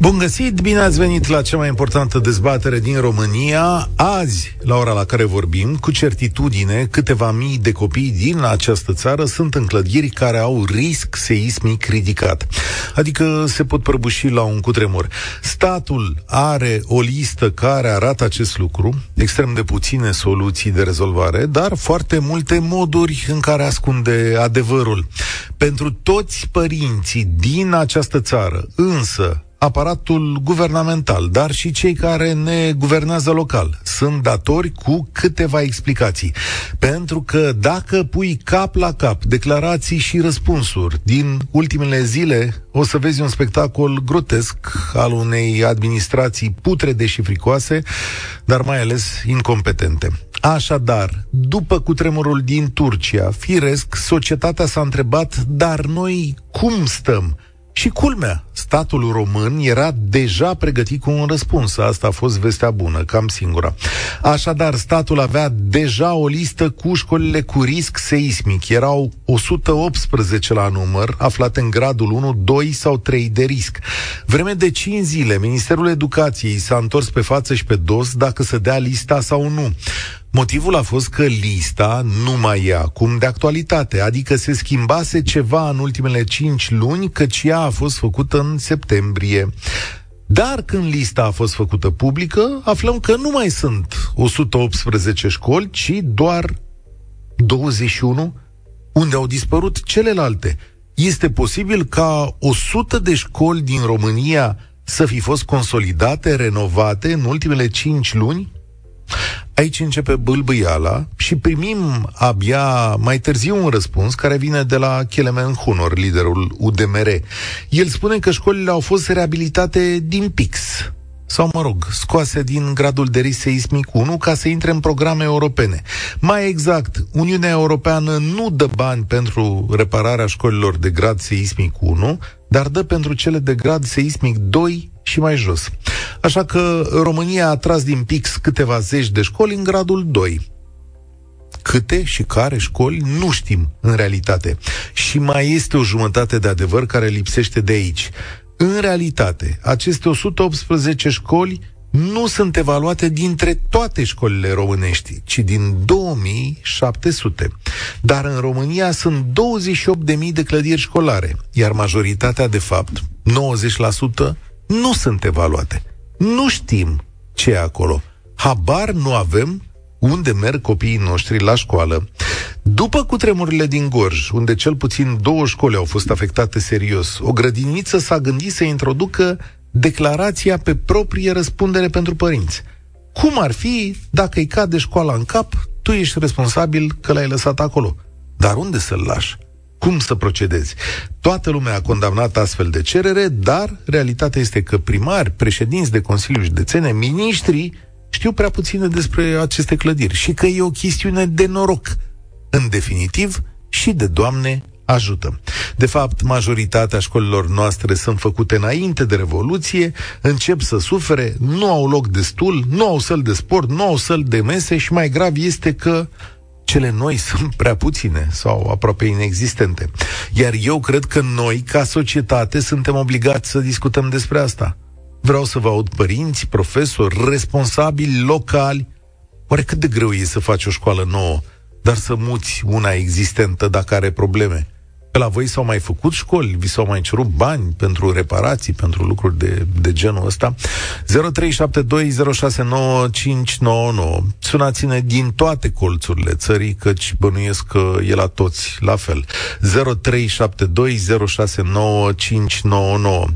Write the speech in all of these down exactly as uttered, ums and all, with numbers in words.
Bun găsit, bine ați venit la cea mai importantă dezbatere din România. Azi, la ora la care vorbim, cu certitudine, câteva mii de copii din această țară sunt în clădiri care au risc seismic ridicat, adică se pot prăbuși la un cutremur. Statul are o listă care arată acest lucru, extrem de puține soluții de rezolvare, dar foarte multe moduri în care ascunde adevărul. Pentru toți părinții din această țară, însă, aparatul guvernamental, dar și cei care ne guvernează local, sunt datori cu câteva explicații. Pentru că dacă pui cap la cap declarații și răspunsuri din ultimele zile, o să vezi un spectacol grotesc al unei administrații putrede și fricoase, dar mai ales incompetente. Așadar, după cutremurul din Turcia, firesc, societatea s-a întrebat, dar noi cum stăm? Și culmea, statul român era deja pregătit cu un răspuns. Asta a fost vestea bună, cam singura. Așadar, statul avea deja o listă cu școlile cu risc seismic. Erau o sută optsprezece la număr, aflate în gradul unu, doi sau trei de risc. Vreme de cinci zile, Ministerul Educației s-a întors pe față și pe dos dacă să dea lista sau nu. Motivul a fost că lista nu mai e acum de actualitate, adică se schimbase ceva în ultimele cinci luni, căci ea a fost făcută în septembrie. Dar când lista a fost făcută publică, aflăm că nu mai sunt o sută optsprezece școli, ci doar douăzeci și unu, unde au dispărut celelalte. Este posibil ca o sută de școli din România să fi fost consolidate, renovate în ultimele cinci luni? Aici începe bâlbâiala și primim abia mai târziu un răspuns care vine de la Kelemen Hunor, liderul U D M R. El spune că școlile au fost reabilitate din pix, sau mă rog, scoase din gradul de risc seismic unu ca să intre în programe europene. Mai exact, Uniunea Europeană nu dă bani pentru repararea școlilor de grad seismic unu, dar dă pentru cele de grad seismic doi și mai jos. Așa că România a tras din pix câteva zeci de școli în gradul doi. Câte și care școli nu știm în realitate. Și mai este o jumătate de adevăr care lipsește de aici. În realitate, aceste o sută optsprezece școli nu sunt evaluate dintre toate școlile românești, ci din două mii șapte sute. Dar în România sunt douăzeci și opt de mii de clădiri școlare, iar majoritatea, de fapt, nouăzeci la sută, nu sunt evaluate. Nu știm ce e acolo. Habar nu avem unde merg copiii noștri la școală. După cutremurile din Gorj, unde cel puțin două școli au fost afectate serios, o grădiniță s-a gândit să introducă declarația pe proprie răspundere pentru părinți. Cum ar fi dacă îi cade școala în cap, tu ești responsabil că l-ai lăsat acolo. Dar unde să-l lași? Cum să procedezi? Toată lumea a condamnat astfel de cerere, dar realitatea este că primari, președinți de consiliu județene, miniștri, știu prea puține despre aceste clădiri și că e o chestiune de noroc, în definitiv, și de Doamne ajută. De fapt, majoritatea școlilor noastre sunt făcute înainte de Revoluție, încep să sufere, nu au loc destul, nu au săli de sport, nu au săli de mese și mai grav este că cele noi sunt prea puține sau aproape inexistente. Iar eu cred că noi, ca societate, suntem obligați să discutăm despre asta. Vreau să vă aud părinți, profesori, responsabili locali. Oare cât de greu e să faci o școală nouă, dar să muți una existentă dacă are probleme? Pe la voi s-au mai făcut școli? Vi s-au mai cerut bani pentru reparații, pentru lucruri de, de genul ăsta? zero trei șapte doi zero șase nouă cinci nouă nouă. Sunați-ne din toate colțurile țării, căci bănuiesc că e la toți la fel. zero trei șapte doi zero șase nouă cinci nouă nouă.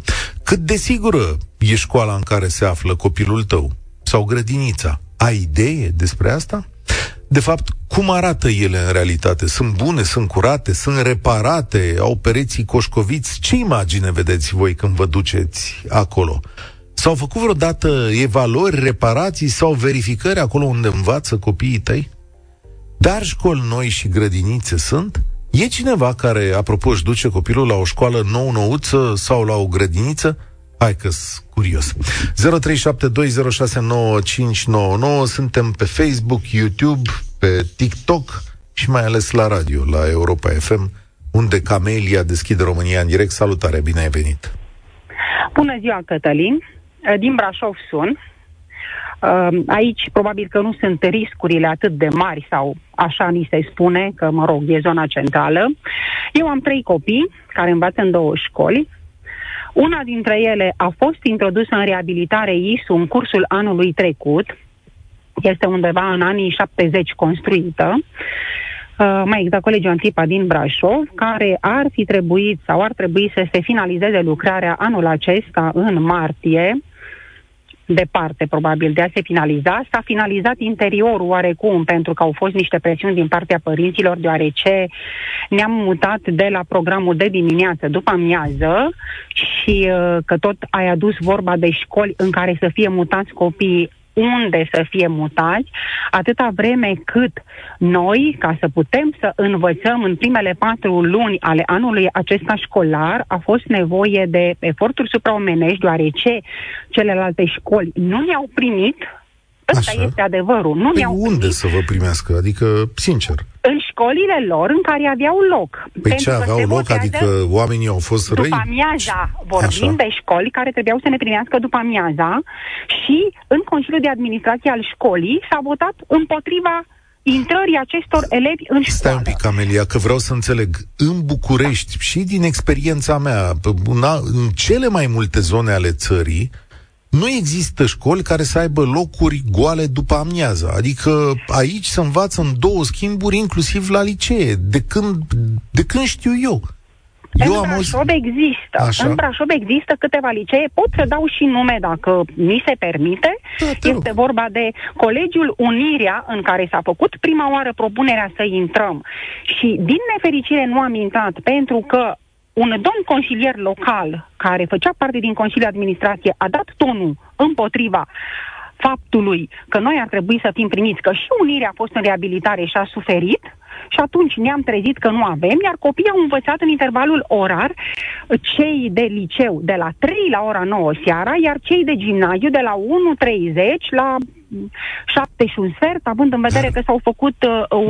Cât de sigură e școala în care se află copilul tău? Sau grădinița? Ai idee despre asta? De fapt, cum arată ele în realitate? Sunt bune, sunt curate, sunt reparate, au pereții coșcoviți? Ce imagine vedeți voi când vă duceți acolo? S-au făcut vreodată evaluări, reparații sau verificări acolo unde învață copiii tăi? Dar școli noi și grădinițe sunt? E cineva care, apropo, își duce copilul la o școală nou-nouță sau la o grădiniță? Hai că-s curios. zero trei șapte doi zero șase nouă cinci nouă nouă. Suntem pe Facebook, YouTube, pe TikTok și mai ales la radio, la Europa F M, unde Camelia deschide România în direct. Salutare, bine ai venit! Bună ziua, Cătălin! Din Brașov sunt. Aici probabil că nu sunt riscurile atât de mari, sau așa ni se spune, că mă rog, e zona centrală. Eu am trei copii care învață în două școli. Una dintre ele a fost introdusă în reabilitare I S U în cursul anului trecut. Este undeva în anii șaptezeci construită, uh, mai exact Colegiul Antipa din Brașov, care ar fi trebuit sau ar trebui să se finalizeze lucrarea anul acesta în martie, departe probabil de a se finaliza. S-a finalizat interiorul oarecum, pentru că au fost niște presiuni din partea părinților, deoarece ne-am mutat de la programul de dimineață după amiază și uh, că tot ai adus vorba de școli în care să fie mutați copiii, unde să fie mutați, atâta vreme cât noi, ca să putem să învățăm în primele patru luni ale anului acesta școlar, a fost nevoie de eforturi supraomenești, deoarece celelalte școli nu ne-au primit. Ăsta este adevărul. Nu ne-au unde primit. Să vă primească? Adică, sincer. În școlile lor în care aveau loc. Păi ce aveau loc? Adică oamenii au fost răi? După amiaza. Vorbim așa. De școli care trebuiau să ne primească după amiaza și în Consiliul de Administrație al școlii s-a votat împotriva intrării acestor elevi în școală. Stai un pic, Amelia, că vreau să înțeleg. În București, și din experiența mea, în cele mai multe zone ale țării, nu există școli care să aibă locuri goale după amiază. Adică aici se învață în două schimburi, inclusiv la licee. De când, de când știu eu? Eu în, Brașov am... există. Așa? În Brașov există câteva licee, pot să dau și nume dacă mi se permite. Da, este vorba de Colegiul Unirea, în care s-a făcut prima oară propunerea să intrăm. Și din nefericire nu am intrat, pentru că un domn consilier local care făcea parte din Consiliul Administrație a dat tonul împotriva faptului că noi ar trebui să fim primiți, că și Unirea a fost în reabilitare și a suferit, și atunci ne-am trezit că nu avem, iar copiii au învățat în intervalul orar, cei de liceu de la trei la ora nouă seara, iar cei de gimnaziu de la unu și treizeci la șapte și un sfert, având în vedere că s-au făcut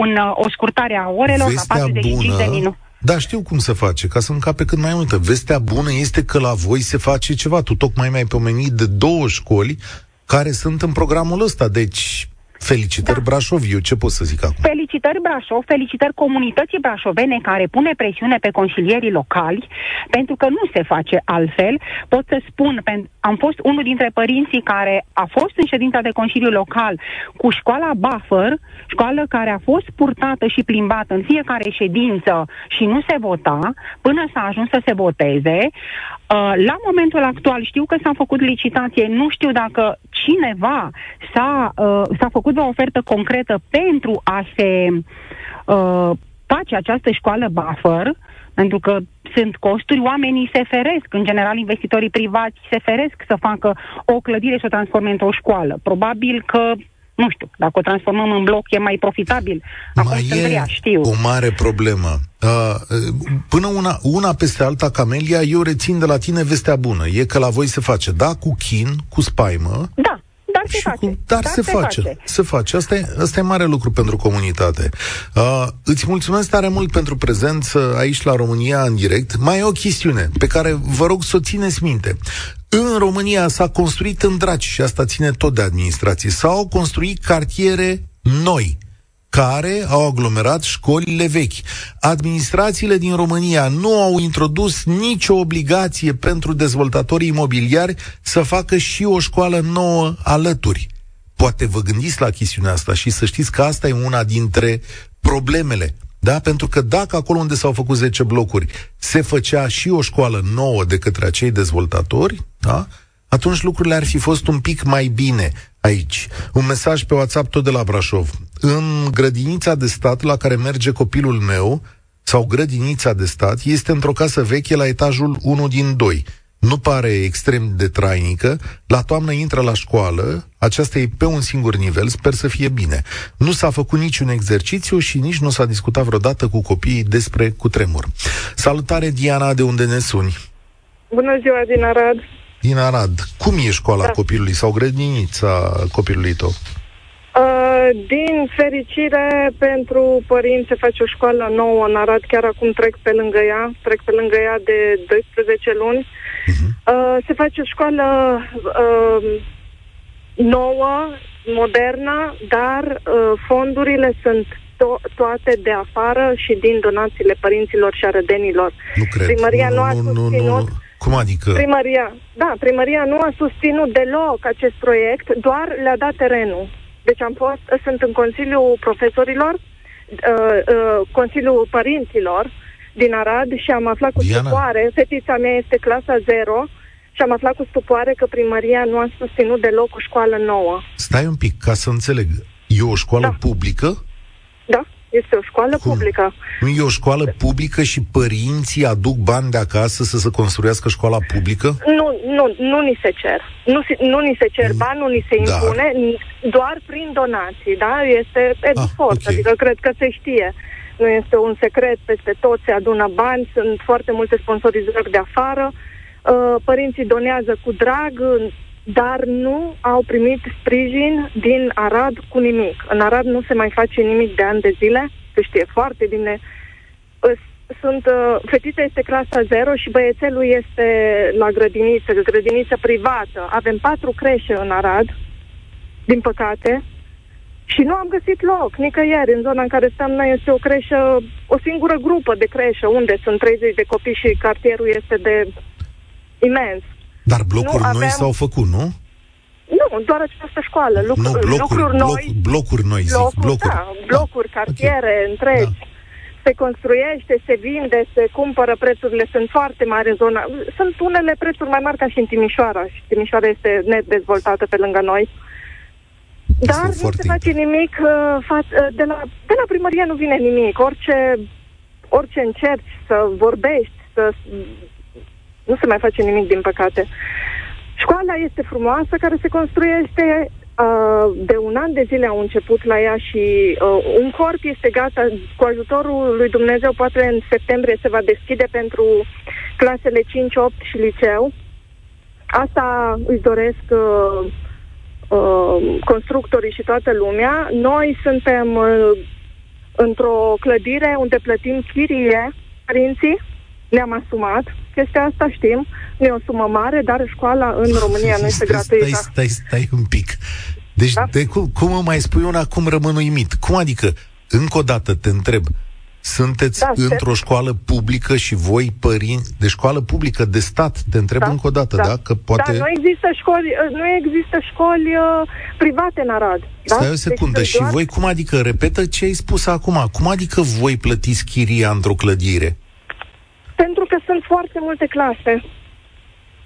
un, o scurtare a orelor la patruzeci și cinci de minute. Da, știu cum se face, ca să încape cât mai multă. Vestea bună este că la voi se face ceva. Tu tocmai mi-ai pomenit de două școli care sunt în programul ăsta. Deci, felicitări da. Brașov, eu ce pot să zic acum? Felicitări Brașov, felicitări comunității brașovene care pune presiune pe consilierii locali, pentru că nu se face altfel. Pot să spun, am fost unul dintre părinții care a fost în ședința de consiliu local cu școala Buffer, școală care a fost purtată și plimbată în fiecare ședință și nu se vota, până s-a ajuns să se voteze. La momentul actual știu că s-a făcut licitație, nu știu dacă cineva s-a, s-a făcut o ofertă concretă pentru a se uh, face această școală Buffer, pentru că sunt costuri, oamenii se feresc, în general investitorii privați se feresc să facă o clădire și o transforme într-o școală. Probabil că nu știu, dacă o transformăm în bloc, e mai profitabil. Acum mai stândria, știu. O mare problemă. Uh, până una, una peste alta, Camelia, eu rețin de la tine vestea bună. E că la voi se face, da, cu chin, cu spaimă. Da, dar se face. Cu, dar, dar se, se face. face. Se face. Asta e, asta e mare lucru pentru comunitate. Uh, îți mulțumesc tare mult pentru prezență aici la România în direct. Mai e o chestiune pe care vă rog să o țineți minte. În România s-a construit în draci, și asta ține tot de administrație, s-au construit cartiere noi, care au aglomerat școlile vechi. Administrațiile din România nu au introdus nicio obligație pentru dezvoltatorii imobiliari să facă și o școală nouă alături. Poate vă gândiți la chestiunea asta și să știți că asta e una dintre problemele. Da? Pentru că dacă acolo unde s-au făcut zece blocuri se făcea și o școală nouă de către acei dezvoltatori, da? Atunci lucrurile ar fi fost un pic mai bine aici. Un mesaj pe WhatsApp tot de la Brașov. În grădinița de stat la care merge copilul meu, sau grădinița de stat, este într-o casă veche la etajul unu din doi. Nu pare extrem de trainică. La toamnă intră la școală. Aceasta e pe un singur nivel. Sper să fie bine. Nu s-a făcut niciun exercițiu și nici nu s-a discutat vreodată cu copiii despre cutremur. Salutare, Diana, de unde ne suni? Bună ziua, din Arad. Din Arad. Cum e școala da. copilului sau grădinița copilului tău? Uh, Din fericire, pentru părinți se face o școală nouă în Arad, chiar acum trec pe lângă ea, trec pe lângă ea de doisprezece luni. Uh-huh. Se face o școală uh, nouă, modernă, dar uh, fondurile sunt to- toate de afară și din donațiile părinților și arădenilor. Nu cred. Primăria nu, nu a susținut... Nu, nu, nu. Cum adică? Primăria, da, primăria nu a susținut deloc acest proiect, doar le-a dat terenul. Deci am fost, sunt în Consiliul Profesorilor, uh, uh, Consiliul Părinților din Arad și am aflat cu Diana. Stupoare, fetița mea este clasa zero și am aflat cu stupoare că primăria nu a susținut deloc o școală nouă. Stai un pic, ca să înțeleg, e o școală da. publică? Da, este o școală Cum? publică. Nu e o școală publică și părinții aduc bani de acasă să se construiască școala publică? Nu, nu, nu ni se cer. Nu, nu ni se cer bani, nu ni se impune, dar... doar prin donații, da? Este edufor, ah, okay. adică cred că se știe. Nu este un secret, peste tot se adună bani, sunt foarte multe sponsorizări de afară, părinții donează cu drag, dar nu au primit sprijin din Arad cu nimic. În Arad nu se mai face nimic de ani de zile, se știe foarte bine. Sunt, fetița este clasa zero și băiețelul este la grădiniță, grădiniță privată. Avem patru creșe în Arad, din păcate, și nu am găsit loc nicăieri. În zona în care stăm noi este o creșă, o singură grupă de creșă, unde sunt treizeci de copii și cartierul este de imens. Dar blocuri nu noi aveam... s-au făcut, nu? Nu, doar această școală. Lucru... Nu, blocuri, lucruri noi. Bloc, blocuri noi, zic. Blocuri, blocuri. Da, blocuri, da. cartiere, okay. întregi. Da. Se construiește, se vinde, se cumpără, prețurile sunt foarte mari în zona. Sunt unele prețuri mai mari ca și în Timișoara. Și Timișoara este net dezvoltată pe lângă noi. Dar este nu se face nimic, de la, de la primărie nu vine nimic, orice, orice încerci să vorbești, să, nu se mai face nimic, din păcate. Școala este frumoasă, care se construiește, de un an de zile au început la ea și un corp este gata, cu ajutorul lui Dumnezeu, poate în septembrie se va deschide pentru clasele cinci opt și liceu. Asta își doresc... constructorii și toată lumea. Noi suntem uh, într-o clădire unde plătim chirie, părinții, ne-am asumat, chestia asta știm, nu e o sumă mare, dar școala în România nu este gratuită. Stai, stai, stai un pic. Deci, da? de cum, cum îmi mai spui una, cum rămân uimit? Cum adică, încă o dată te întreb, sunteți da, într-o școală publică și voi, părinți, de școală publică, de stat, te întreb da, încă o dată, da? da? Că poate... Da, nu există școli, nu există școli uh, private în Arad. Stai da? o secundă, deci, și doar... voi cum adică, repetă ce ai spus acum, cum adică voi plătiți chiria într-o clădire? Pentru că sunt foarte multe clase.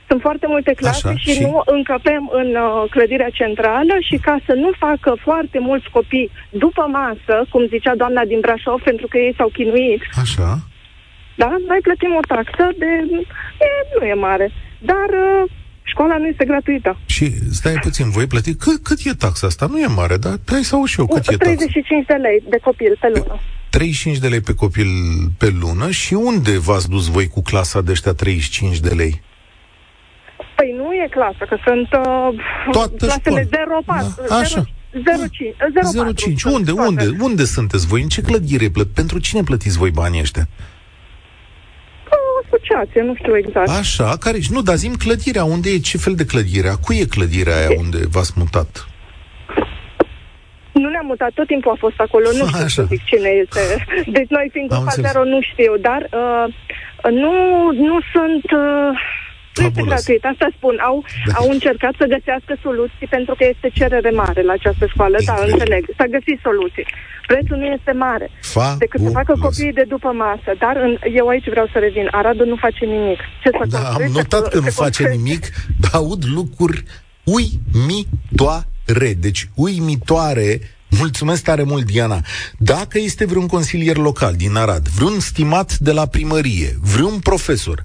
Sunt foarte multe clase. Așa, și, și nu încăpem în uh, clădirea centrală și ca să nu facă foarte mulți copii după masă, cum zicea doamna din Brașov, pentru că ei s-au chinuit. Așa. Da? Noi plătim o taxă de... E, nu e mare. Dar uh, școala nu este gratuită. Și stai puțin, voi plătiți... Cât, cât e taxa asta? Nu e mare, dar hai să aud și eu cât e taxa. treizeci și cinci de lei de copil pe lună. treizeci și cinci de lei pe copil pe lună. Și unde v-ați dus voi cu clasa de ăștia treizeci și cinci de lei? Păi nu e clasă, că sunt uh, clasele zero patru, zero cinci. Unde, unde, unde sunteți voi? În ce clădire? Pentru cine plătiți voi banii ăștia? O asociație, nu știu exact. Așa, care nu, dar zi-mi clădirea, unde e, ce fel de clădire? A cui e clădirea aia unde v-ați mutat? Nu ne-am mutat, tot timpul a fost acolo, nu știu să zic cine este. Deci noi fiind cu Fazero nu știu, dar uh, nu, nu sunt... Uh, Nu este gratuit, asta spun. Au, da. au încercat să găsească soluții pentru că este cerere mare la această școală. Da, înțeleg. S-a găsit soluții. Prețul nu este mare. Fa- Decât să facă copiii de după masă. Dar în, eu aici vreau să revin. Aradul nu face nimic. Ce să da, am notat că nu face nimic, dar aud lucruri uimitoare. Deci uimitoare. Mulțumesc tare mult, Diana. Dacă este vreun consilier local din Arad, vreun stimat de la primărie, vreun profesor,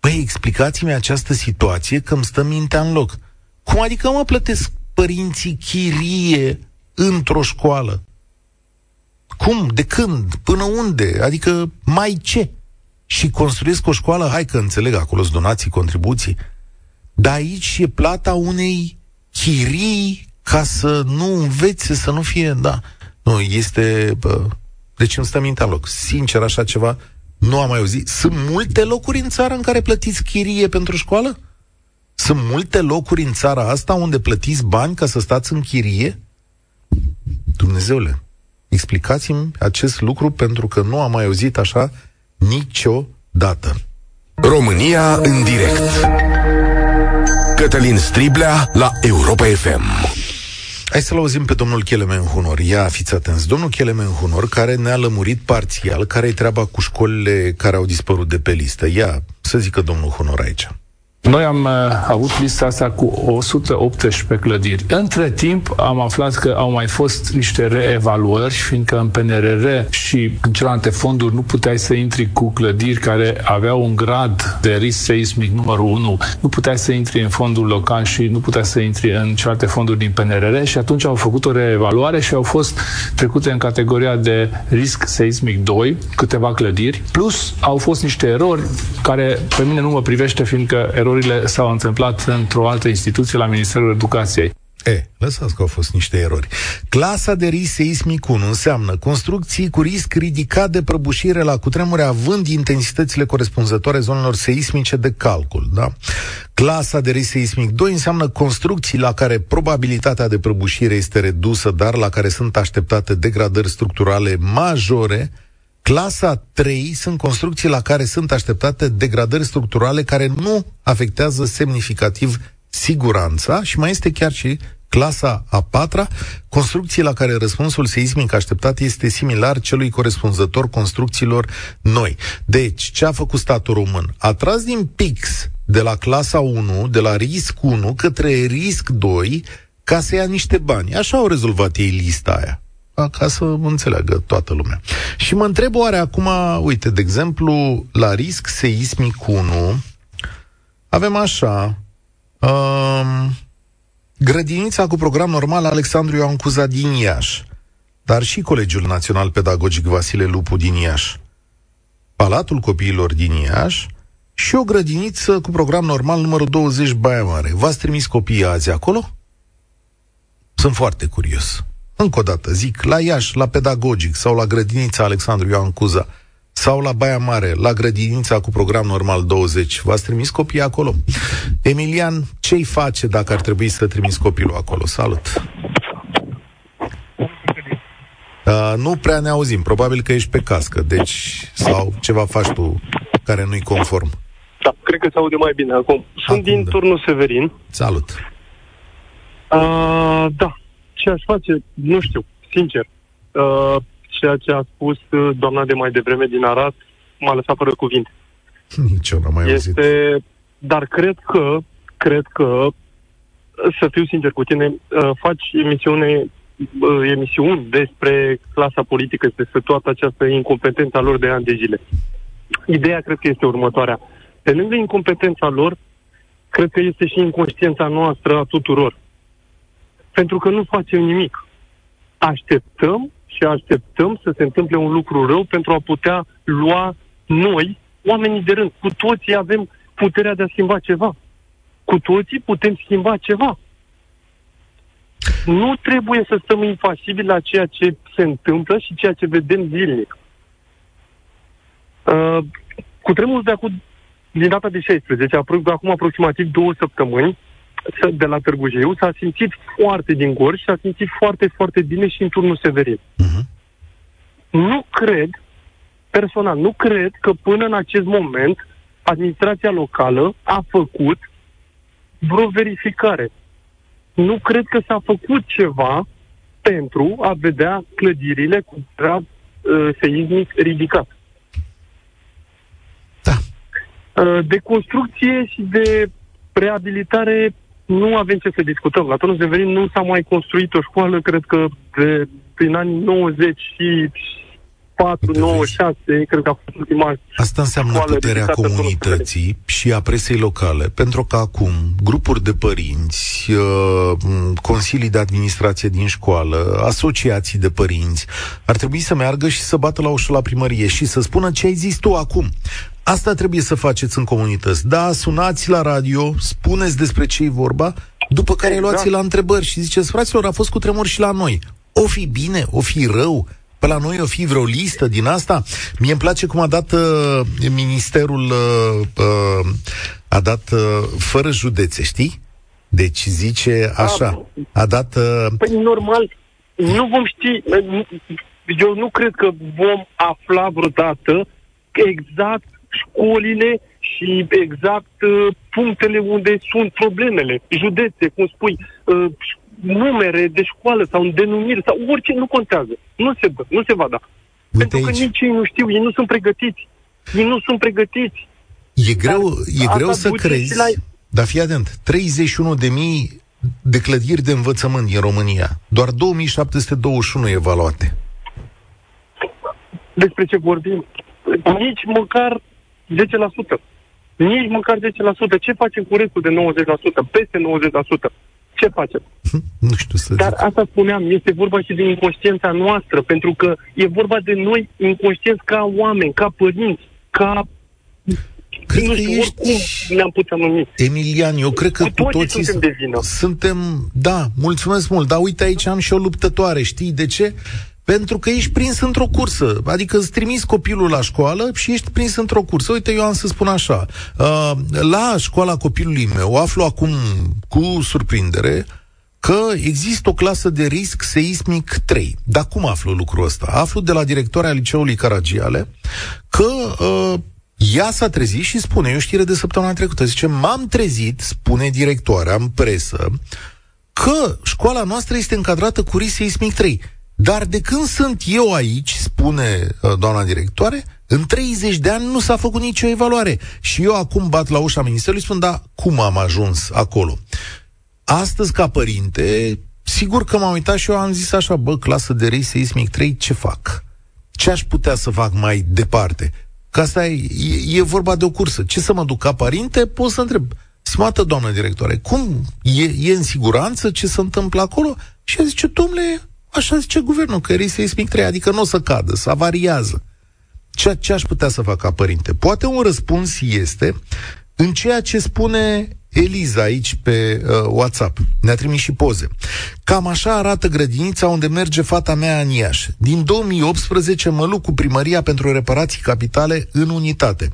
păi, explicați-mi această situație că îmi stă mintea în loc. Cum adică mă plătesc părinții chirie într-o școală? Cum? De când? Până unde? Adică mai ce? Și construiesc o școală? Hai că înțeleg, acolo sunt donații, contribuții. Dar aici e plata unei chirii ca să nu învețe, să nu fie, da, nu, este, bă, deci îmi stă mintea în loc. Sincer, așa ceva nu am mai auzit. Sunt multe locuri în țară în care plătiți chirie pentru școală? Sunt multe locuri în țara asta unde plătiți bani ca să stați în chirie? Dumnezeule, explicați-mi acest lucru, pentru că nu am mai auzit așa niciodată. România în direct, Cătălin Striblea la Europa F M. Hai să-l auzim pe domnul Kelemen Hunor. Ia, fiți atenți. Domnul Kelemen Hunor, care ne-a lămurit parțial care-i treaba cu școlile care au dispărut de pe listă. Ia, să zică domnul Hunor aici. Noi am uh, avut lista asta cu o sută optsprezece clădiri. Între timp am aflat că au mai fost niște reevaluări, fiindcă în P N R R și în celelalte fonduri nu puteai să intri cu clădiri care aveau un grad de risc seismic numărul unu. Nu puteai să intri în fondul local și nu puteai să intri în celelalte fonduri din P N R R și atunci au făcut o reevaluare și au fost trecute în categoria de risc seismic doi câteva clădiri. Plus au fost niște erori care pe mine nu mă privește, fiindcă erori erorile s-au întâmplat într-o altă instituție, la Ministerul Educației. E, lăsați că au fost niște erori. Clasa de risc seismic unu înseamnă construcții cu risc ridicat de prăbușire la cutremure, având intensitățile corespunzătoare zonelor seismice de calcul, da? Clasa de risc seismic doi înseamnă construcții la care probabilitatea de prăbușire este redusă, dar la care sunt așteptate degradări structurale majore. Clasa trei sunt construcții la care sunt așteptate degradări structurale care nu afectează semnificativ siguranța, și mai este chiar și clasa a patra, construcții la care răspunsul seismic așteptat este similar celui corespunzător construcțiilor noi. Deci, ce a făcut statul român? A tras din pix de la clasa unu, de la risc unu către risc doi, ca să ia niște bani. Așa au rezolvat ei lista aia, ca să înțeleagă toată lumea. Și mă întreb oare acum, uite, de exemplu, la risc seismic unu avem așa, um, grădinița cu program normal Alexandru Ioan Cuza din Iași, dar și Colegiul Național Pedagogic Vasile Lupu din Iași, Palatul Copiilor din Iași și o grădiniță cu program normal numărul douăzeci Baia Mare. V-ați trimis copiii azi acolo? Sunt foarte curios. Încă o dată, zic, la Iași, la Pedagogic sau la grădinița Alexandru Ioan Cuza sau la Baia Mare, la grădinița cu program normal douăzeci, v-ați trimis copiii acolo? Emilian, ce-i face dacă ar trebui să trimiți copilul acolo? Salut! Uh, nu prea ne auzim, probabil că ești pe cască, deci, sau ceva faci tu care nu-i conform. Da, cred că se aude mai bine acum. Sunt acum, din da. Turnul Severin. Salut! Uh, da. Ce aș face? Nu știu, sincer. Uh, ceea ce a spus doamna de mai devreme din Arad m-a lăsat fără cuvinte. Nici eu n-am mai auzit. Este... Dar cred că, cred că, să fiu sincer cu tine, uh, faci emisiune, uh, emisiuni despre clasa politică, despre toată această incompetență a lor de ani de zile. Ideea cred că este următoarea. Pe lângă incompetența lor, cred că este și inconștiența noastră a tuturor. Pentru că nu facem nimic. Așteptăm și așteptăm să se întâmple un lucru rău pentru a putea lua noi, oamenii de rând. Cu toții avem puterea de a schimba ceva. Cu toții putem schimba ceva. Nu trebuie să stăm impasibili la ceea ce se întâmplă și ceea ce vedem zilnic. Uh, cutremurul de acum, din data de șaisprezece, acum aproximativ două săptămâni, de la Târgu Jiu, s-a simțit foarte din Gorj și s-a simțit foarte, foarte bine și în Turnul Severin. Uh-huh. Nu cred, personal, nu cred că până în acest moment administrația locală a făcut vreo verificare. Nu cred că s-a făcut ceva pentru a vedea clădirile cu grad uh, seismic ridicat. Da. Uh, de construcție și de reabilitare nu avem ce să discutăm. La Turnul Severin nu s-a mai construit o școală, cred că de, prin anii nouăzeci și patru nouăzeci și șase, cred că a fost ultima. Asta înseamnă puterea comunității și a presei locale, pentru că acum grupuri de părinți, consilii de administrație din școală, asociații de părinți ar trebui să meargă și să bată la ușă la primărie și să spună ce ai zis tu acum. Asta trebuie să faceți în comunități. Da, sunați la radio, spuneți despre ce e vorba, După care exact. luați la întrebări și ziceți, fraților, a fost cutremur și la noi. O fi bine, o fi rău? Pe la noi o fi vreo listă din asta? Mie îmi place cum a dat uh, ministerul, uh, uh, a dat uh, fără județe, știi? Deci zice așa, a dat... Uh... Păi normal, nu vom ști, eu nu cred că vom afla vreodată exact școlile și exact uh, punctele unde sunt problemele, județe, cum spui, uh, numere de școală sau denumiri sau orice, nu contează, nu se, nu se va da. Uite Pentru aici. că nici ei nu știu, ei nu sunt pregătiți, ei nu sunt pregătiți. E greu, e greu să crezi, la... dar fii atent, treizeci și unu de mii de clădiri de învățământ din România, doar două mii șapte sute douăzeci și unu evaluate. Despre ce vorbim? Nici măcar zece la sută. Nici măcar zece la sută. Ce facem cu restul de nouăzeci la sută? Peste nouăzeci la sută. Ce facem? Nu știu să Dar zic. Asta spuneam, este vorba și de inconștiența noastră, pentru că e vorba de noi inconștienți ca oameni, ca părinți, ca... Cred nu știu, ești... oricum ne-am putea numi. Emilian, eu cred că cu, cu toții suntem de vină. Suntem, da, mulțumesc mult, dar uite aici am și o luptătoare, știi de ce? Pentru că ești prins într-o cursă. Adică îți trimiți copilul la școală și ești prins într-o cursă. Uite, eu am să spun așa. La școala copilului meu aflu acum cu surprindere că există o clasă de risc seismic trei. Dar cum aflu lucrul ăsta? Aflu de la directoarea liceului Caragiale că ea s-a trezit și spune, eu știre de săptămâna trecută, zice, m-am trezit, spune directoarea în presă, că școala noastră este încadrată cu risc seismic trei. Dar de când sunt eu aici, spune uh, doamna directoare, în treizeci de ani nu s-a făcut nicio evaluare. Și eu acum bat la ușa ministerului, spun, da, cum am ajuns acolo? Astăzi, ca părinte, sigur că m-am uitat și eu am zis așa, bă, clasă de risc seismic trei, ce fac? Ce aș putea să fac mai departe? Că asta e, e, e vorba de o cursă. Ce să mă duc ca părinte? Pot să întreb. Stimată doamnă directoare, cum e, e în siguranță ce se întâmplă acolo? Și ea zice, domnule... Așa zice guvernul, că risc seismic trei, adică nu o să cadă, să avariază. Ceea ce aș putea să fac ca părinte? Poate un răspuns este în ceea ce spune Eliza aici pe uh, WhatsApp. Ne-a trimis și poze. Cam așa arată grădinița unde merge fata mea în Iași. Din două mii optsprezece mă lupt cu primăria pentru reparații capitale în unitate.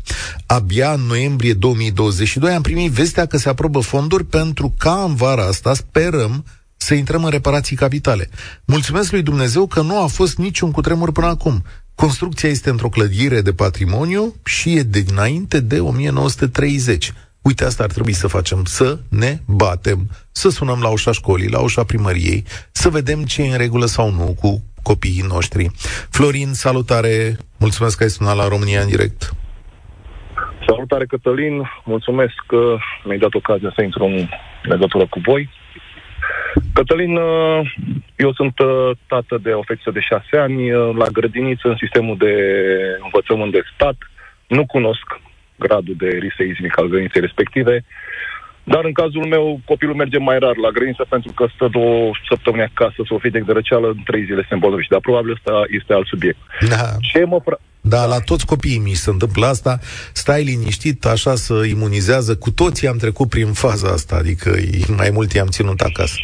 Abia în noiembrie două mii douăzeci și doi am primit vestea că se aprobă fonduri pentru ca în vara asta, sperăm, să intrăm în reparații capitale. Mulțumesc lui Dumnezeu că nu a fost niciun cutremur până acum. Construcția este într-o clădire de patrimoniu și e de dinainte de o mie nouă sute treizeci. Uite, asta ar trebui să facem, să ne batem, să sunăm la ușa școlii, la ușa primăriei, să vedem ce e în regulă sau nu cu copiii noștri. Florin, salutare! Mulțumesc că ai sunat la România în direct. Salutare, Cătălin! Mulțumesc că mi-ai dat ocazia să intru în legătură cu voi. Cătălin, eu sunt tată de o fetiță de șase ani, la grădiniță, în sistemul de învățământ de stat. Nu cunosc gradul de risc seismic al grădiniței respective, dar în cazul meu, copilul merge mai rar la grădiniță pentru că stă două săptămâni acasă, s-o fitec de răceală, în trei zile se îmbolnăvește. Dar probabil ăsta este alt subiect. Da. Ce mă fra- Da, la toți copiii mi se întâmplă asta. Stai liniștit, așa se imunizează. Cu toții am trecut prin faza asta. Adică mai mult i-am ținut acasă.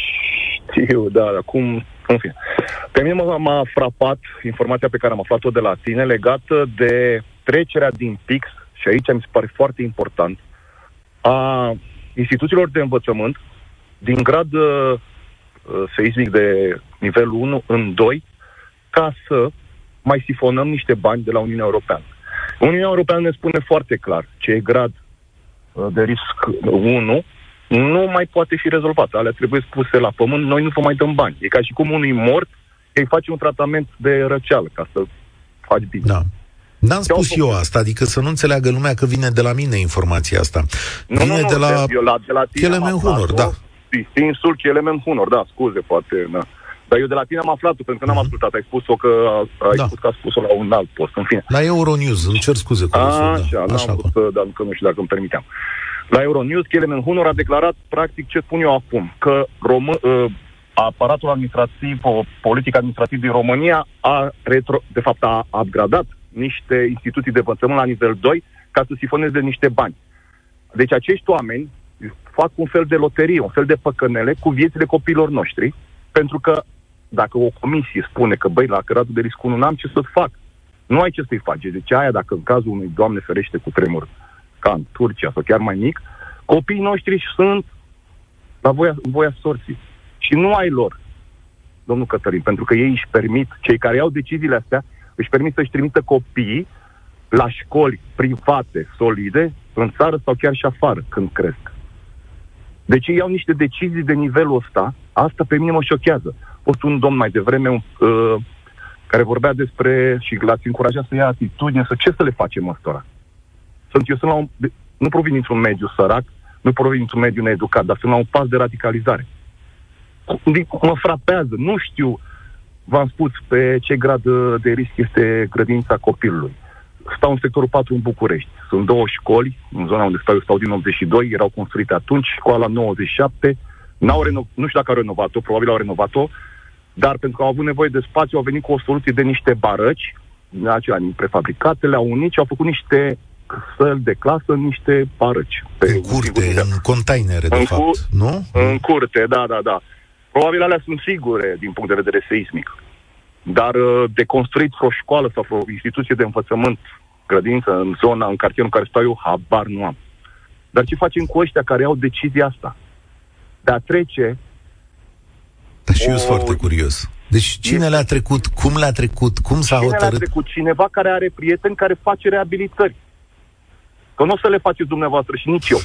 Știu, da, acum, în fine. Pe mine m-a, m-a frapat informația pe care am aflat-o de la tine legată de trecerea din P I C S, și aici mi se pare foarte important, a instituțiilor de învățământ din grad uh, seismic de nivelul unu în doi, ca să mai sifonăm niște bani de la Uniunea Europeană. Uniunea Europeană ne spune foarte clar ce e grad de risc unu nu mai poate fi rezolvat. Alea trebuie spuse la pământ, noi nu vă mai dăm bani. E ca și cum unui mort îi face un tratament de răceală ca să faci bine. Da. N-am spus eu asta, adică să nu înțeleagă lumea că vine de la mine informația asta. Nu, vine nu, nu, de la, la, la Kelemen Hunor, da. Distinsul Kelemen Hunor, da, scuze, poate, da. Dar eu de la tine am aflat-o, pentru că n-am ascultat. Ai spus-o că, ai da. spus că a spus-o la un alt post, în fine. La Euronews, îmi cer scuze. Cu așa, da. n-am așa, putut, da. dar nu știu dacă îmi permiteam. La Euronews, Kelemen Hunor a declarat, practic, ce spun eu acum, că Român- aparatul administrativ, politic administrativ din România a retro, de fapt a upgradat niște instituții de învățământ la nivel doi ca să sifoneze niște bani. Deci acești oameni, fac un fel de loterie, un fel de păcănele cu viețile copiilor noștri, pentru că dacă o comisie spune că, băi, la gradul de risc unu n-am ce să fac, nu ai ce să-i faci. Deci aia, dacă în cazul unui, Doamne ferește, cu tremur, ca în Turcia sau chiar mai mic, copiii noștri sunt la voia, voia sorții. Și nu ai lor, domnul Cătălin, pentru că ei își permit, cei care iau deciziile astea, își permit să-și trimită copiii la școli private, solide, în țară sau chiar și afară, când cresc. Deci ei iau niște decizii de nivelul ăsta, asta pe mine mă șochează. Fost un domn mai devreme un, uh, care vorbea despre, și l-ați încurajat să ia atitudine, să ce să le facem ăstora. Sunt, eu sunt la un, nu provin dintr-un mediu sărac, nu provin dintr-un mediu needucat, dar sunt la un pas de radicalizare. Mă frapează, nu știu, v-am spus, pe ce grad de risc este grădinița copilului. Stau în sectorul patru în București. Sunt două școli, în zona unde stau, eu stau din optzeci și doi, erau construite atunci, școala nouăzeci și șapte, n-au reno- nu știu dacă au renovat-o, probabil au renovat-o, dar pentru că au avut nevoie de spațiu, au venit cu o soluție de niște barăci, acelea din prefabricate, le-au unit și au făcut niște săli de clasă, niște barăci. În curte, în containere, de fapt, nu? În curte, da, da, da. Probabil alea sunt sigure din punct de vedere seismic. Dar de construit o școală sau o instituție de învățământ, grădință, în zona, în cartierul în care stau eu, habar nu am. Dar ce facem cu ăștia care au decizia asta? De a trece... Dar și eu sunt o... foarte curios. Deci cine le-a trecut? Cum le-a trecut? Cum s-a hotărât? Cine le-a trecut? Cineva care are prieteni care face reabilitări. Că nu o să le faceți dumneavoastră și nici eu.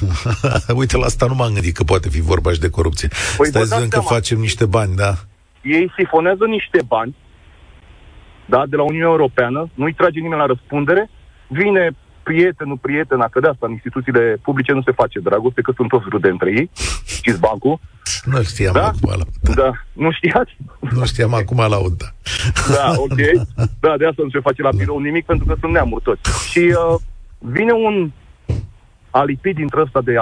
Uite, la asta nu m-am gândit că poate fi vorba și de corupție. Păi stai să vedem că facem niște bani, da? Ei sifonează niște bani, da, de la Uniunea Europeană, nu-i trage nimeni la răspundere, vine prietenul, prietena, că de asta în instituțiile publice nu se face dragoste, că sunt toți rude între ei, știți bancul. Nu știam, da? Acum la... da. Da. Nu știați? Nu știam, acum la auda. Da, ok. Da, de asta nu se face la birou nimic, pentru că sunt neamuri toți. Și... Uh, vine un alipit dintre ăsta de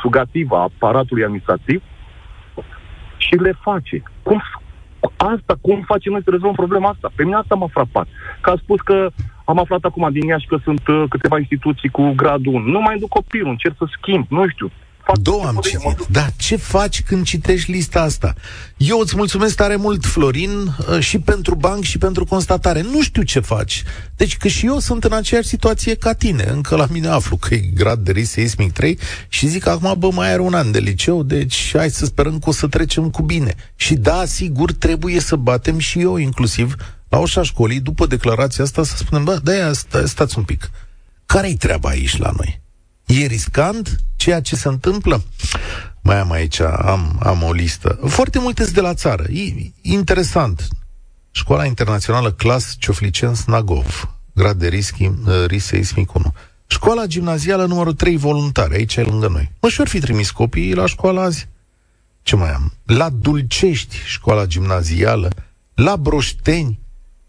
sugativă a aparatului administrativ și le face. Cum, asta, cum facem noi să rezolvăm problema asta? Pe mine asta m-a frapat. Că a spus că am aflat acum din Iași că sunt uh, câteva instituții cu gradul unu. Nu mai duc copilul, încerc să schimb, nu știu. Două am citit. Dar ce faci când citești lista asta? Eu îți mulțumesc tare mult, Florin, și pentru banc și pentru constatare. Nu știu ce faci. Deci că și eu sunt în aceeași situație ca tine. Încă la mine aflu că e grad de risc seismic trei și zic acum, bă, mai are un an de liceu, deci hai să sperăm că o să trecem cu bine. Și da, sigur, trebuie să batem și eu, inclusiv la ușa școlii, după declarația asta, să spunem, bă, de-aia sta, stați un pic. Care-i treaba aici la noi? E riscant ceea ce se întâmplă? Mai am aici, am, am o listă. Foarte multe sunt de la țară. E interesant. Școala Internațională Clas Cioflicen-Snagov, grad de risc, risc seismic unu. Școala Gimnazială numărul trei Voluntare, aici e lângă noi. Mă, și-or fi trimis copiii la școală azi? Ce mai am? La Dulcești, Școala Gimnazială, la Broșteni,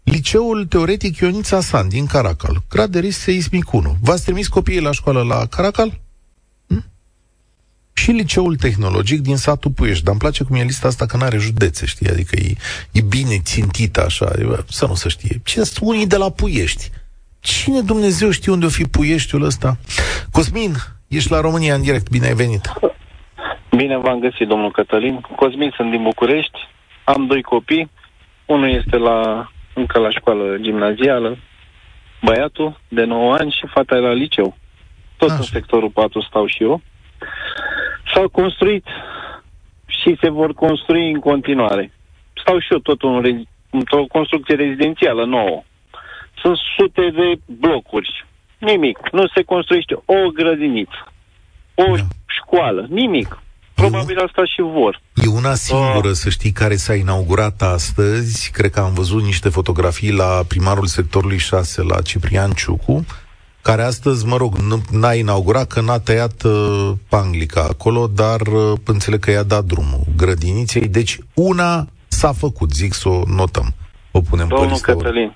Liceul Teoretic Ionița San din Caracal, grad de risc seismic unu. V-ați trimis copiii la școală la Caracal? Hm? Și Liceul Tehnologic din satul Puiești. Dar îmi place cum e lista asta, că n-are județe, știi? Adică e, e bine țintită așa, să nu se știe. Cine sunt unii de la Puiești? Cine Dumnezeu știe unde o fi Puieștiul ăsta? Cosmin, ești la România în direct, bine ai venit. Bine v-am găsit, domnul Cătălin. Cosmin, sunt din București, am doi copii, unul este la... încă la școală gimnazială, băiatul de nouă ani și fata e la liceu. Tot în sectorul patru stau și eu. S-au construit și se vor construi în continuare. Stau și eu tot în rezi- într-o construcție rezidențială nouă. Sunt sute de blocuri. Nimic. Nu se construiește o grădiniță, o școală, nimic. Probabil asta și vor. E una singură, uh. să știi, care s-a inaugurat astăzi. Cred că am văzut niște fotografii la primarul sectorului șase, la Ciprian Ciucu, care astăzi, mă rog, n-a inaugurat, că n-a tăiat uh, panglica acolo, dar uh, înțeleg că i-a dat drumul grădiniței. Deci una s-a făcut, zic să o notăm. O punem Domnul pe listă. Cătălin,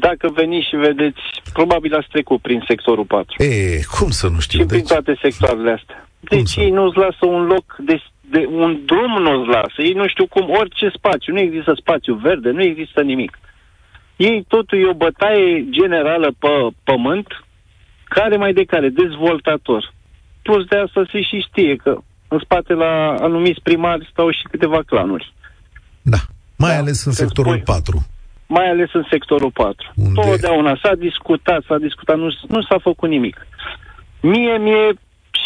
dacă veniți și vedeți, probabil ați trecut prin sectorul patru. E, cum să nu știu? Și deci... prin toate sectoarele astea. Deci ei nu-ți lasă un loc, de, de, un drum nu-ți lasă, ei nu știu cum, orice spațiu, nu există spațiu verde, nu există nimic. Ei totul e o bătaie generală pe pământ, care mai de care, dezvoltator. plus de asta se și știe că în spate la anumiți primari stau și câteva clanuri. Da, mai da? ales în Când sectorul spui, patru. Mai ales în sectorul patru. Unde... Totdeauna s-a discutat, s-a discutat, nu, nu s-a făcut nimic. Mie, mie,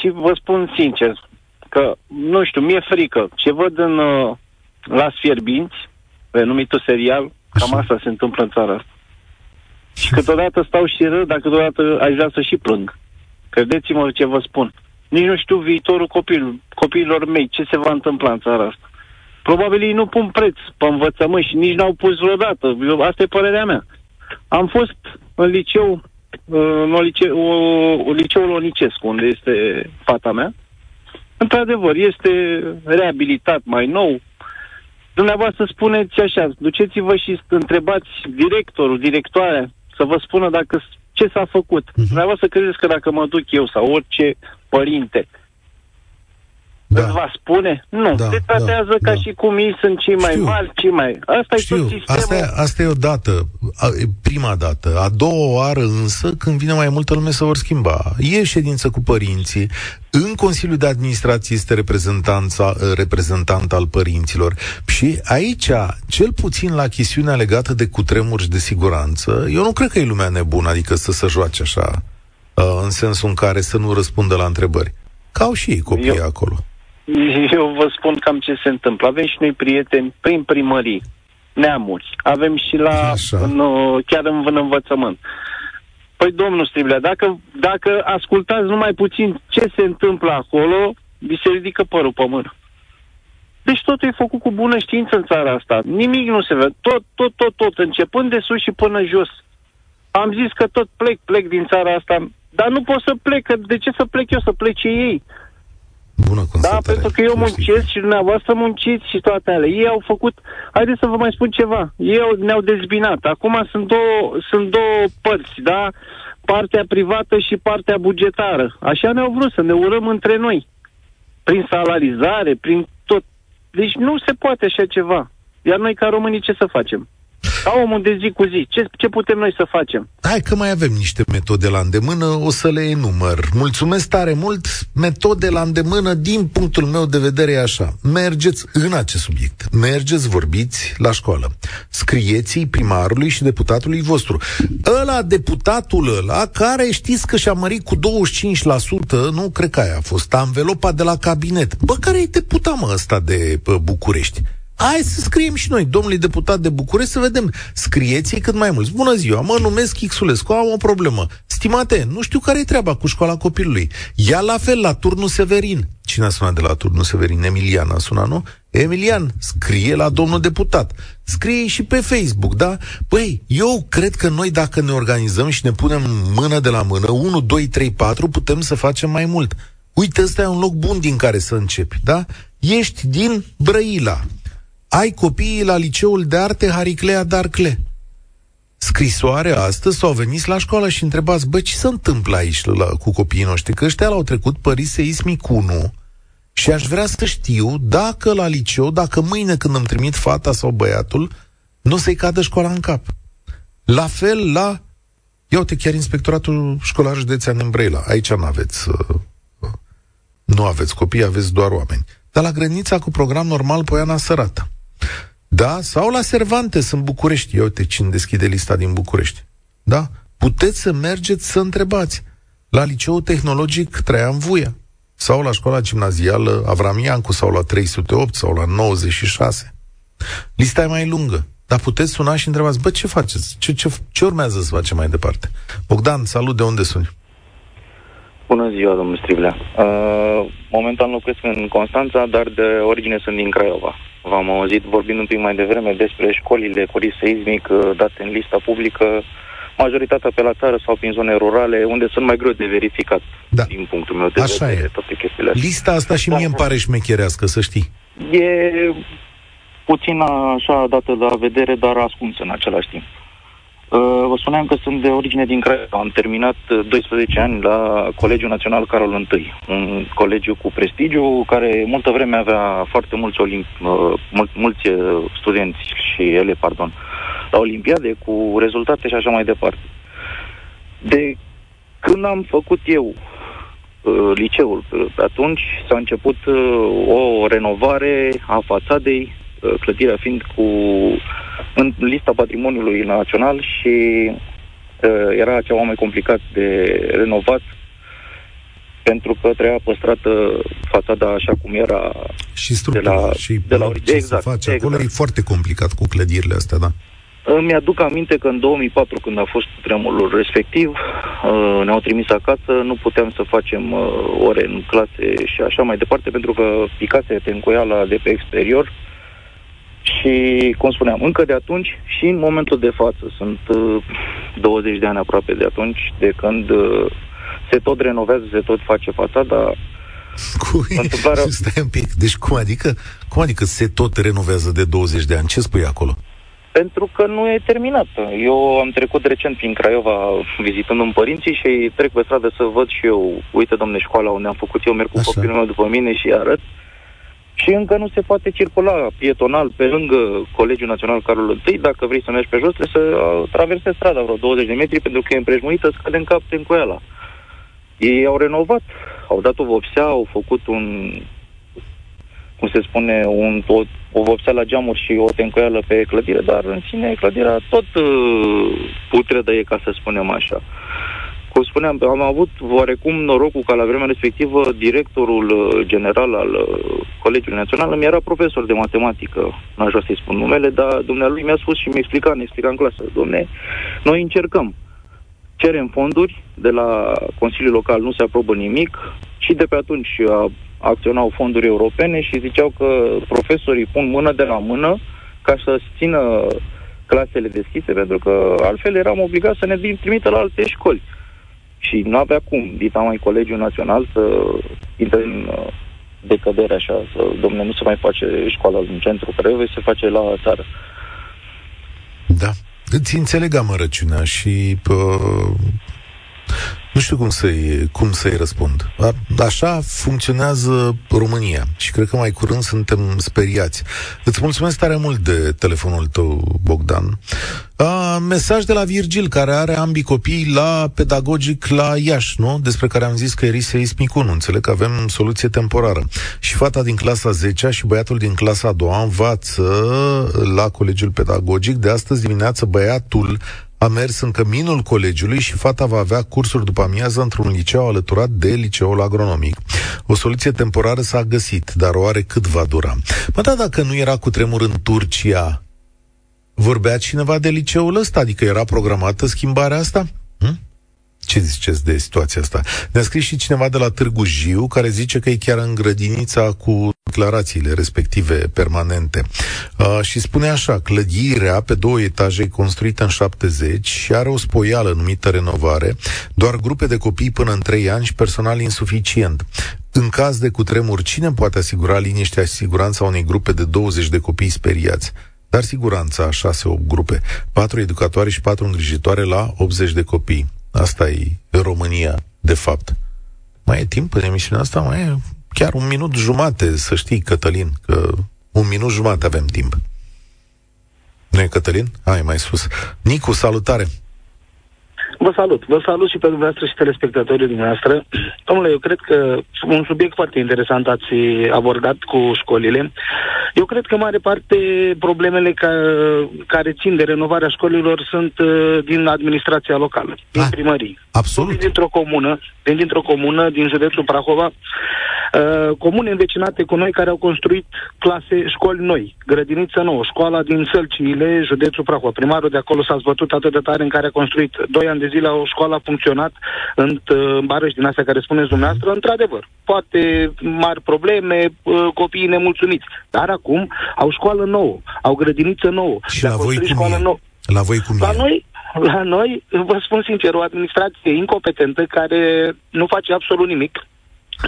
și vă spun sincer, că, nu știu, mi-e frică. Ce văd în uh, Las Fierbinți, renumitul serial, așa, cam asta se întâmplă în țara asta. Și câteodată stau și râd, dar câteodată aș vrea să și plâng. Credeți-mă ce vă spun. Nici nu știu viitorul copil, copiilor mei, ce se va întâmpla în țara asta. Probabil ei nu pun preț pe învățământ și nici n-au pus vreodată. Asta e părerea mea. Am fost în liceu, în liceu, Liceul Onicescu, unde este fata mea. Într-adevăr, este reabilitat mai nou. Dumneavoastră spuneți așa, duceți-vă și întrebați directorul, directoarea, să vă spună dacă ce s-a făcut. Uh-huh. Dumneavoastră credeți că dacă mă duc eu sau orice părinte, da, îți va spune? Nu, da, se tratează da, ca da. și cum ei sunt cei mai Știu. mari, cei mai... Asta Știu. e tot sistemul. Asta, asta e o dată, a, prima dată. A doua oară însă, când vine mai multă lume, să vor schimba. E ședință cu părinții, în Consiliul de Administrație este reprezentant al părinților. Și aici, cel puțin la chestiunea legată de cutremuri și de siguranță, eu nu cred că e lumea nebună, adică să se joace așa, în sensul în care să nu răspundă la întrebări. Că au și ei copiii eu, acolo. Eu vă spun cam ce se întâmplă. Avem și noi prieteni prin primării, neamuri. Avem și la, în, chiar în învățământ. Păi, domnul Striblea, dacă, dacă ascultați numai puțin ce se întâmplă acolo, vi se ridică părul pe mână. Deci totul e făcut cu bună știință în țara asta. Nimic nu se vede. Tot, tot, tot, tot, începând de sus și până jos. Am zis că tot plec, plec din țara asta, dar nu pot să plec. De ce să plec eu? Să plece ei. Bună constatare. Da, pentru că eu muncesc și dumneavoastră munciți și toate alea. Ei au făcut... Haideți să vă mai spun ceva. Ei au, ne-au dezbinat. Acum sunt două, sunt două părți, da? Partea privată și partea bugetară. Așa ne-au vrut să ne urăm între noi. Prin salarizare, prin tot. Deci nu se poate așa ceva. Iar noi ca românii ce să facem? Ca omul de zi cu zi, ce, ce putem noi să facem? Hai că mai avem niște metode la îndemână, o să le enumăr. Mulțumesc tare mult, metode la îndemână, din punctul meu de vedere e așa. Mergeți în acest subiect, mergeți, vorbiți la școală. Scrieți-i primarului și deputatului vostru. Ăla, deputatul ăla, care știți că și-a mărit cu douăzeci și cinci la sută, nu, cred că aia a fost, anvelopa de la cabinet. Bă, care e deputat, mă, ăsta de bă, București? Hai să scriem și noi, domnului deputat de București, să vedem. Scrieți-i cât mai mulți. Bună ziua, mă numesc Xulescu, am o problemă. Stimate, nu știu care e treaba cu școala copilului. Ia la fel la Turnul Severin. Cine a sunat de la Turnul Severin? Emilian a sunat, nu? Emilian, scrie la domnul deputat. Scrie și pe Facebook, da? Păi, eu cred că noi dacă ne organizăm și ne punem mână de la mână, unu, doi, trei, patru, putem să facem mai mult. Uite, ăsta e un loc bun din care să începi, da? Ești din Brăila. Ai copiii la Liceul de Arte Hariclea d'Arcle. Scrisoarea astăzi sau veniți la școală și întrebați, bă, ce se întâmplă aici la, cu copiii noștri? Că ăștia l-au trecut pării seismic unu și aș vrea să știu dacă la liceu, dacă mâine când îmi trimit fata sau băiatul, nu se-i cadă școala în cap. La fel la, ia uite, chiar Inspectoratul Școlar Județean în Brăila. Aici nu aveți, nu aveți copii, aveți doar oameni. Dar la grădinița cu program normal Poiana Sărată. Da? Sau la Cervantes în București. Ia uite cine deschide lista din București. Da? Puteți să mergeți să întrebați. La Liceul Tehnologic Traian Vuia. Sau la Școala Gimnazială Avramiancu. Sau la trei sute opt. Sau la nouăzeci și șase. Lista e mai lungă. Dar puteți suna și întrebați. Bă, ce faceți? Ce, ce, ce urmează să facem mai departe? Bogdan, salut, de unde suni? Bună ziua, domnul Striblea. Uh, momentan locuiesc în Constanța, dar de origine sunt din Craiova. V-am auzit vorbind un pic mai devreme despre școlile cu risc seismic date în lista publică, majoritatea pe la țară sau prin zone rurale, unde sunt mai greu de verificat, da, din punctul meu de Așa vedere. E. Toate chestiile astea. Lista asta și mie da, îmi pare șmecherească, să știi. E puțin așa dată la vedere, dar ascunsă în același timp. Uh, vă spuneam că sunt de origine din Craiova. Am terminat doisprezece ani la Colegiul Național Carol I, un colegiu cu prestigiu care multă vreme avea foarte mulți, olimp- uh, mul- mulți studenți și ele, pardon, la olimpiade cu rezultate și așa mai departe. De când am făcut eu liceul. Atunci s-a început o renovare a fațadei, clădirea fiind cu, în lista patrimoniului național și era ceva mai complicat de renovat, pentru că trebuia păstrată fațada așa cum era. Și structura, de la, și de la orice exact, se face. Acolo exact. E foarte complicat cu clădirile astea, da? Îmi aduc aminte că în două mii patru, când a fost tremurul respectiv, ne-au trimis acasă, nu puteam să facem ore în clase și așa mai departe, pentru că picase tencoiala de pe exterior. Și, cum spuneam, încă de atunci și în momentul de față, sunt douăzeci de ani aproape de atunci, de când se tot renovează, se tot face fațada. Cui? Întâmplarea... Stai un pic, deci cum adică, cum adică se tot renovează de douăzeci de ani? Ce spui acolo? Pentru că nu e terminată. Eu am trecut recent prin Craiova vizitându-mi părinții și trec pe stradă să văd și eu, uite, domne, școala unde am făcut eu, merg cu copilul meu după mine și arăt. Și încă nu se poate circula pietonal pe lângă Colegiul Național Carol I. Dacă vrei să mergi pe jos, trebuie să traversezi strada vreo douăzeci de metri, pentru că e împrejmuită, scade în cap tencoiala. Ei au renovat, au dat o vopsea, au făcut un, cum se spune, un, o, o vopsea la geamuri și o tencoială pe clădire, dar în sine clădirea tot uh, putredă e, ca să spunem așa. Cum spuneam, am avut oarecum norocul ca la vremea respectivă directorul general al Colegiului Național îmi era profesor de matematică, n-aș vrea să-i spun numele, dar dumnealui mi-a spus și mi-a explicat, ne explica în clasă, domne, noi încercăm. Cerem fonduri, de la Consiliul Local nu se aprobă nimic și de pe atunci acționau fonduri europene și ziceau că profesorii pun mână de la mână ca să țină clasele deschise, pentru că altfel eram obligați să ne trimită la alte școli. Și nu avea cum, dita mai Colegiul Național să intre în decădere așa, să, domne, nu se mai face școala în centru Craiovei, se face la țară. Da. Îți înțeleg amărăciunea și uh, nu știu cum să-i, cum să-i răspund. A, așa funcționează România și cred că mai curând suntem speriați. Îți mulțumesc tare mult de telefonul tău, Bogdan. A, mesaj de la Virgil, care are ambii copii la pedagogic la Iași, nu? Despre care am zis că e riseismic unu. Înțeleg că avem soluție temporară. Și fata din clasa zecea și băiatul din clasa a doua învață la Colegiul Pedagogic. De astăzi dimineață băiatul a mers în căminul colegiului și fata va avea cursuri după amiază într-un liceu alăturat de Liceul Agronomic. O soluție temporară s-a găsit, dar oare cât va dura? Mă, da, dacă nu era cutremur în Turcia, vorbea cineva de liceul ăsta? Adică era programată schimbarea asta? Hm? Ce ziceți de situația asta? Ne-a scris și cineva de la Târgu Jiu, care zice că e chiar în grădinița cu declarațiile respective permanente. Uh, și spune așa, clădirea pe două etaje e construită în șaptezeci și are o spoială numită renovare, doar grupe de copii până în trei ani și personal insuficient. În caz de cutremur, cine poate asigura liniștea și siguranța unei grupe de douăzeci de copii speriați? Dar siguranța a șase opt grupe, patru educatoare și patru îngrijitoare la optzeci de copii. Asta e România, de fapt. Mai e timp în emisiunea asta? Mai e chiar un minut jumate, să știi, Cătălin, că un minut jumate avem timp. Nu e, Cătălin? Ai mai spus. Nicu, salutare! Vă salut! Vă salut și pe dumneavoastră și telespectatorii dumneavoastră. Domnule, eu cred că un subiect foarte interesant ați abordat cu școlile. Eu cred că, mare parte, problemele ca, care țin de renovarea școlilor sunt uh, din administrația locală, din ah, primării. Absolut. Din dintr-o comună, din dintr-o comună, din județul Prahova, uh, comune învecinate cu noi care au construit clase, școli noi, grădiniță nouă, școala din Sălcinile, județul Prahova. Primarul de acolo s-a zbătut atât de tare, în care a construit doi ani de zile o școală, a funcționat în uh, barăși din astea care spuneți dumneavoastră, într-adevăr. Poate mari probleme, uh, copiii nemulțumiți, dar acum Acum, au școală nouă, au grădiniță nouă. Și la voi cum școală e? Nouă. La voi cum la e? Noi, la noi, vă spun sincer, o administrație incompetentă care nu face absolut nimic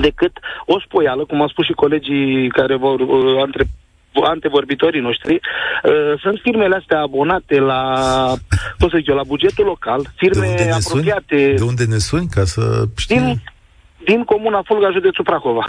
decât o spoială, cum au spus și colegii care vor între antevorbitorii noștri, uh, sunt firmele astea abonate la, cum să zic eu, la bugetul local, firme apropiate. De unde ne suni? Ca să știm. Din, din Comuna Fulga, județul Prahova.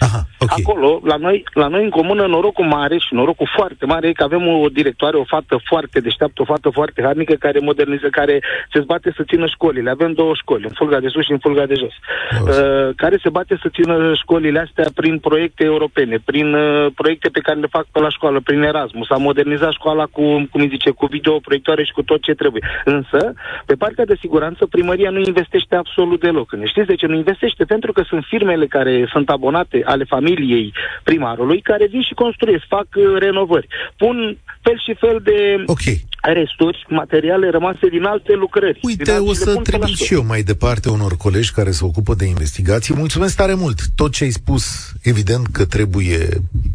Aha, okay. Acolo, la noi, la noi în comună, norocul mare și norocul foarte mare e că avem o directoare, o fată foarte deșteaptă, o fată foarte harnică, care moderniză, care se bate să țină școlile. Avem două școli, în Fulga de Sus și în Fulga de Jos, uh, care se bate să țină școlile astea prin proiecte europene, prin uh, proiecte pe care le fac pe la școală, prin Erasmus. A modernizat școala cu, cum îi zice, cu videoproiectoare și cu tot ce trebuie. Însă, pe partea de siguranță, primăria nu investește absolut deloc. Ne știți de ce nu investește? Pentru că sunt firmele care sunt abonate ale familiei primarului, care vin și construiesc, fac uh, renovări. Pun fel și fel de okay. resturi, materiale rămase din alte lucrări. Uite, o să trimit și eu mai departe unor colegi care se ocupă de investigații. Mulțumesc tare mult! Tot ce ai spus, evident că trebuie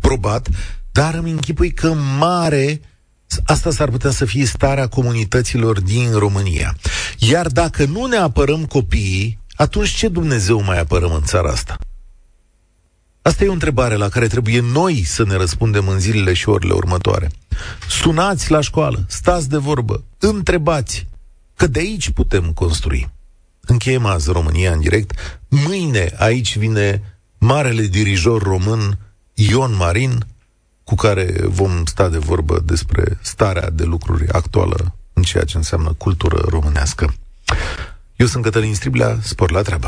probat, dar îmi închipui că mare... asta s-ar putea să fie starea comunităților din România. Iar dacă nu ne apărăm copiii, atunci ce Dumnezeu mai apărăm în țara asta? Asta e o întrebare la care trebuie noi să ne răspundem în zilele și orele următoare. Sunați la școală, stați de vorbă, întrebați, că de aici putem construi. Încheiem azi România în direct. Mâine aici vine marele dirijor român Ion Marin, cu care vom sta de vorbă despre starea de lucruri actuală în ceea ce înseamnă cultură românească. Eu sunt Cătălin Striblea, spor la treabă.